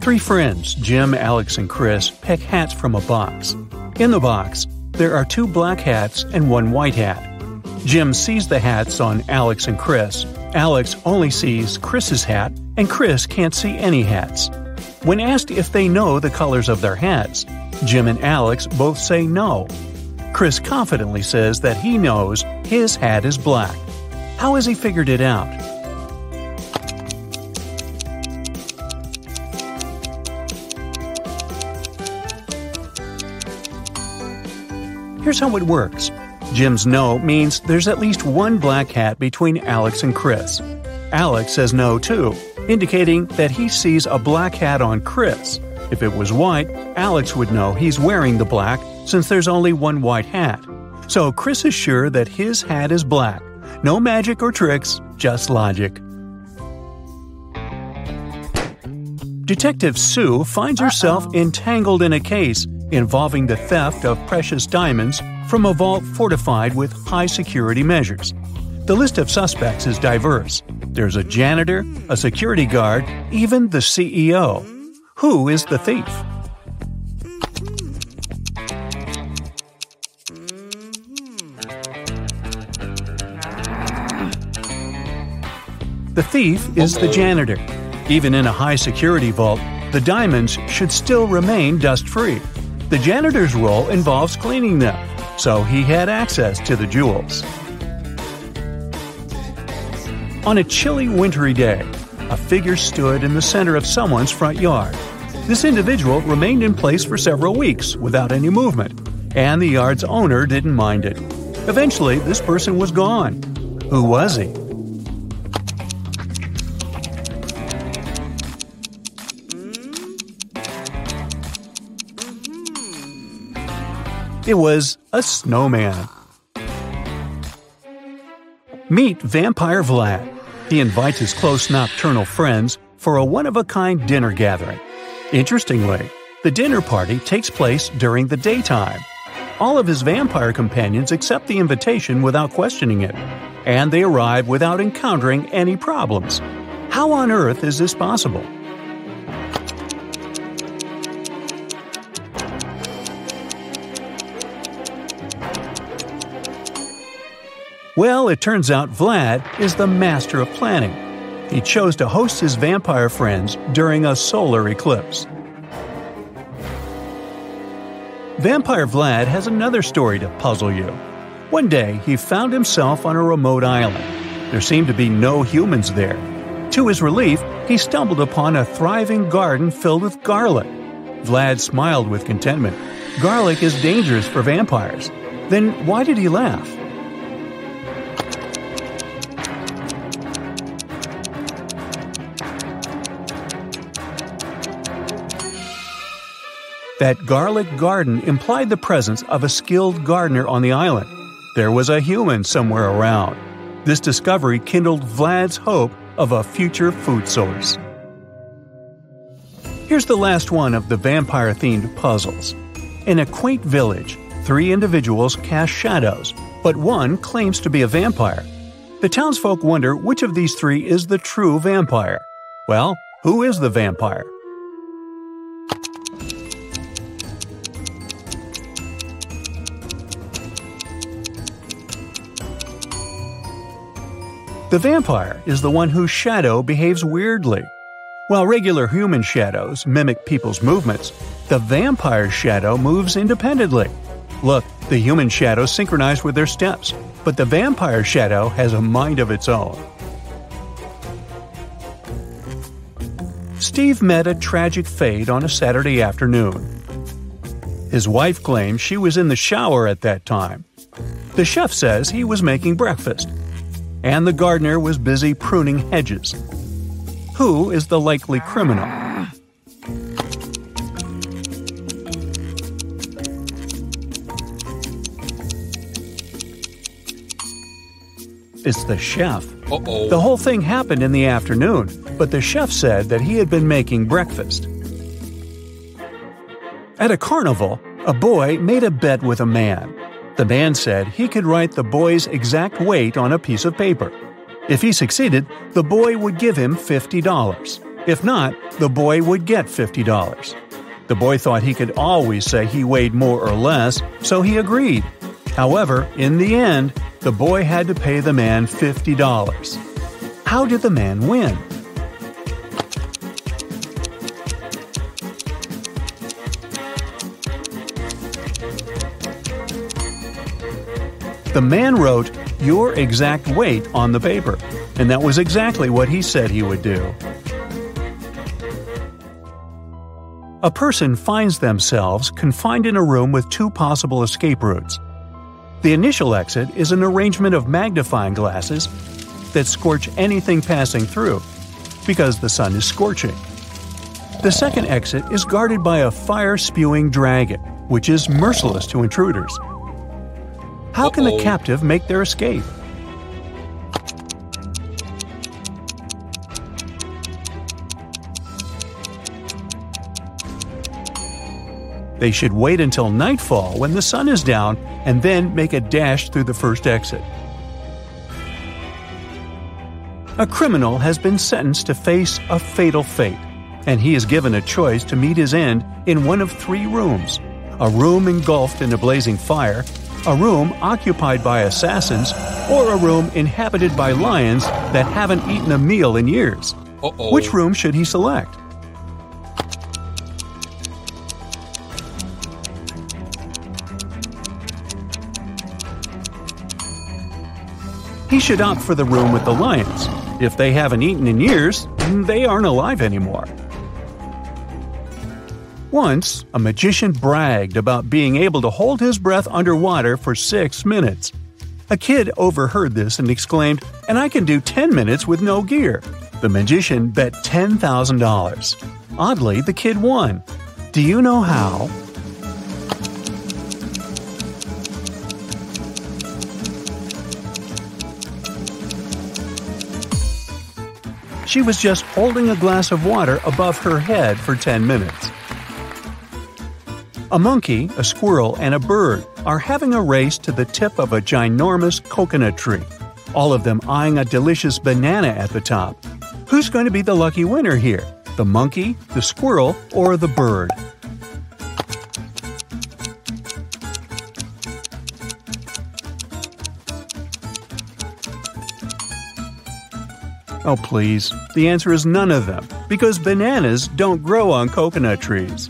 Three friends, Jim, Alex, and Chris, pick hats from a box. In the box, there are two black hats and one white hat. Jim sees the hats on Alex and Chris. Alex only sees Chris's hat, and Chris can't see any hats. When asked if they know the colors of their hats, Jim and Alex both say no. Chris confidently says that he knows his hat is black. How has he figured it out? Here's how it works. Jim's no means there's at least one black hat between Alex and Chris. Alex says no too, indicating that he sees a black hat on Chris. If it was white, Alex would know he's wearing the black since there's only one white hat. So Chris is sure that his hat is black. No magic or tricks, just logic. Detective Sue finds herself entangled in a case involving the theft of precious diamonds from a vault fortified with high security measures. The list of suspects is diverse. There's a janitor, a security guard, even the CEO. Who is the thief? The thief is the janitor. Even in a high-security vault, the diamonds should still remain dust-free. The janitor's role involves cleaning them, so he had access to the jewels. On a chilly, wintry day, a figure stood in the center of someone's front yard. This individual remained in place for several weeks without any movement, and the yard's owner didn't mind it. Eventually, this person was gone. Who was he? It was a snowman. Meet Vampire Vlad. He invites his close nocturnal friends for a one-of-a-kind dinner gathering. Interestingly, the dinner party takes place during the daytime. All of his vampire companions accept the invitation without questioning it, and they arrive without encountering any problems. How on earth is this possible? Well, it turns out Vlad is the master of planning. He chose to host his vampire friends during a solar eclipse. Vampire Vlad has another story to puzzle you. One day, he found himself on a remote island. There seemed to be no humans there. To his relief, he stumbled upon a thriving garden filled with garlic. Vlad smiled with contentment. Garlic is dangerous for vampires. Then why did he laugh? That garlic garden implied the presence of a skilled gardener on the island. There was a human somewhere around. This discovery kindled Vlad's hope of a future food source. Here's the last one of the vampire-themed puzzles. In a quaint village, three individuals cast shadows, but one claims to be a vampire. The townsfolk wonder which of these three is the true vampire. Well, who is the vampire? The vampire is the one whose shadow behaves weirdly. While regular human shadows mimic people's movements, the vampire's shadow moves independently. Look, the human shadows synchronize with their steps, but the vampire shadow has a mind of its own. Steve met a tragic fate on a Saturday afternoon. His wife claims she was in the shower at that time. The chef says he was making breakfast, and the gardener was busy pruning hedges. Who is the likely criminal? It's the chef. Uh-oh. The whole thing happened in the afternoon, but the chef said that he had been making breakfast. At a carnival, a boy made a bet with a man. The man said he could write the boy's exact weight on a piece of paper. If he succeeded, the boy would give him $50. If not, the boy would get $50. The boy thought he could always say he weighed more or less, so he agreed. However, in the end, the boy had to pay the man $50. How did the man win? The man wrote your exact weight on the paper, and that was exactly what he said he would do. A person finds themselves confined in a room with two possible escape routes. The initial exit is an arrangement of magnifying glasses that scorch anything passing through, because the sun is scorching. The second exit is guarded by a fire-spewing dragon, which is merciless to intruders. How can the captive make their escape? They should wait until nightfall when the sun is down and then make a dash through the first exit. A criminal has been sentenced to face a fatal fate, and he is given a choice to meet his end in one of three rooms: a room engulfed in a blazing fire, a room occupied by assassins, or a room inhabited by lions that haven't eaten a meal in years. Which room should he select? He should opt for the room with the lions. If they haven't eaten in years, they aren't alive anymore. Once, a magician bragged about being able to hold his breath underwater for 6 minutes. A kid overheard this and exclaimed, "And I can do 10 minutes with no gear." The magician bet $10,000. Oddly, the kid won. Do you know how? She was just holding a glass of water above her head for 10 minutes. A monkey, a squirrel, and a bird are having a race to the tip of a ginormous coconut tree, all of them eyeing a delicious banana at the top. Who's going to be the lucky winner here? The monkey, the squirrel, or the bird? Oh please, the answer is none of them, because bananas don't grow on coconut trees.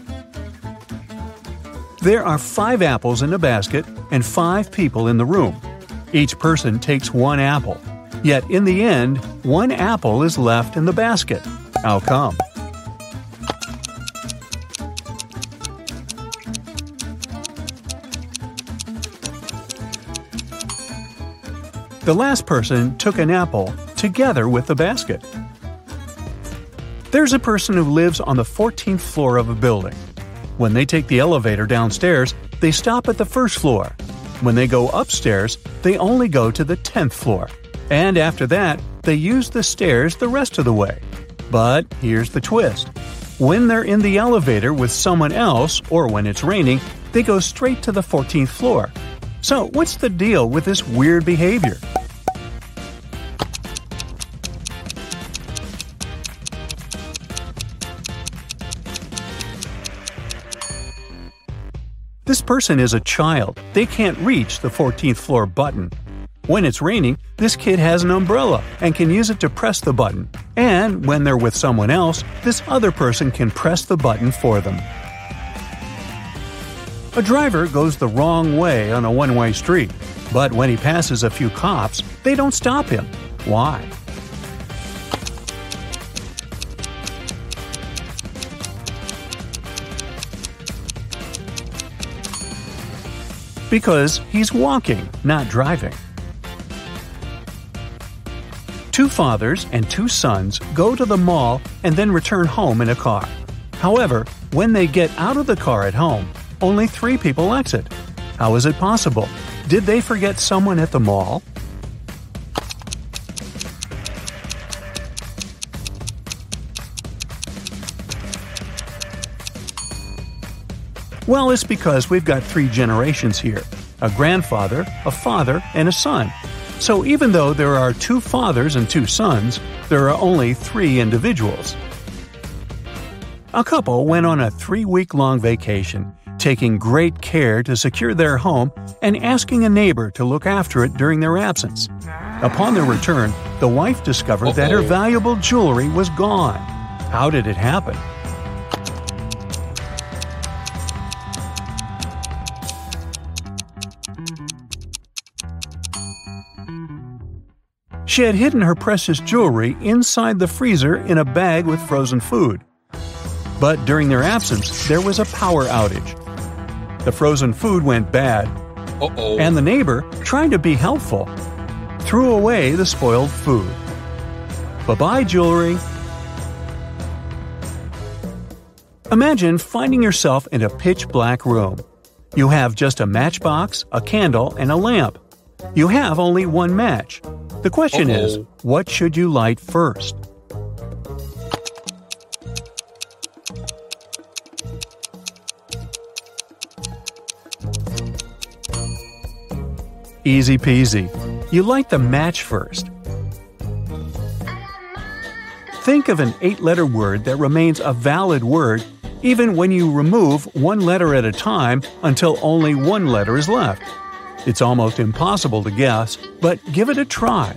There are 5 apples in a basket and 5 people in the room. Each person takes 1 apple. Yet in the end, 1 apple is left in the basket. How come? The last person took an apple together with the basket. There's a person who lives on the 14th floor of a building. When they take the elevator downstairs, they stop at the first floor. When they go upstairs, they only go to the 10th floor. And after that, they use the stairs the rest of the way. But here's the twist. When they're in the elevator with someone else, or when it's raining, they go straight to the 14th floor. So what's the deal with this weird behavior? This person is a child. They can't reach the 14th floor button. When it's raining, this kid has an umbrella and can use it to press the button. And when they're with someone else, this other person can press the button for them. A driver goes the wrong way on a one-way street, but when he passes a few cops, they don't stop him. Why? Because he's walking, not driving. 2 fathers and 2 sons go to the mall and then return home in a car. However, when they get out of the car at home, only 3 people exit. How is it possible? Did they forget someone at the mall? Well, it's because we've got 3 generations here: a grandfather, a father, and a son. So even though there are 2 fathers and 2 sons, there are only 3 individuals. A couple went on a 3-week-long vacation, taking great care to secure their home and asking a neighbor to look after it during their absence. Upon their return, the wife discovered that her valuable jewelry was gone. How did it happen? She had hidden her precious jewelry inside the freezer in a bag with frozen food. But during their absence, there was a power outage. The frozen food went bad, and the neighbor, trying to be helpful, threw away the spoiled food. Bye-bye, jewelry. Imagine finding yourself in a pitch-black room. You have just a matchbox, a candle, and a lamp. You have only one match. The question is, what should you light first? Easy peasy. You light the match first. Think of an 8-letter word that remains a valid word even when you remove one letter at a time until only one letter is left. It's almost impossible to guess, but give it a try.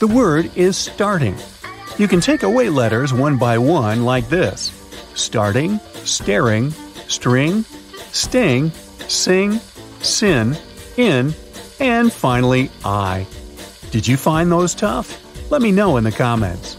The word is starting. You can take away letters one by one like this: starting, staring, string, sting, sing, sin, in, and finally I. Did you find those tough? Let me know in the comments.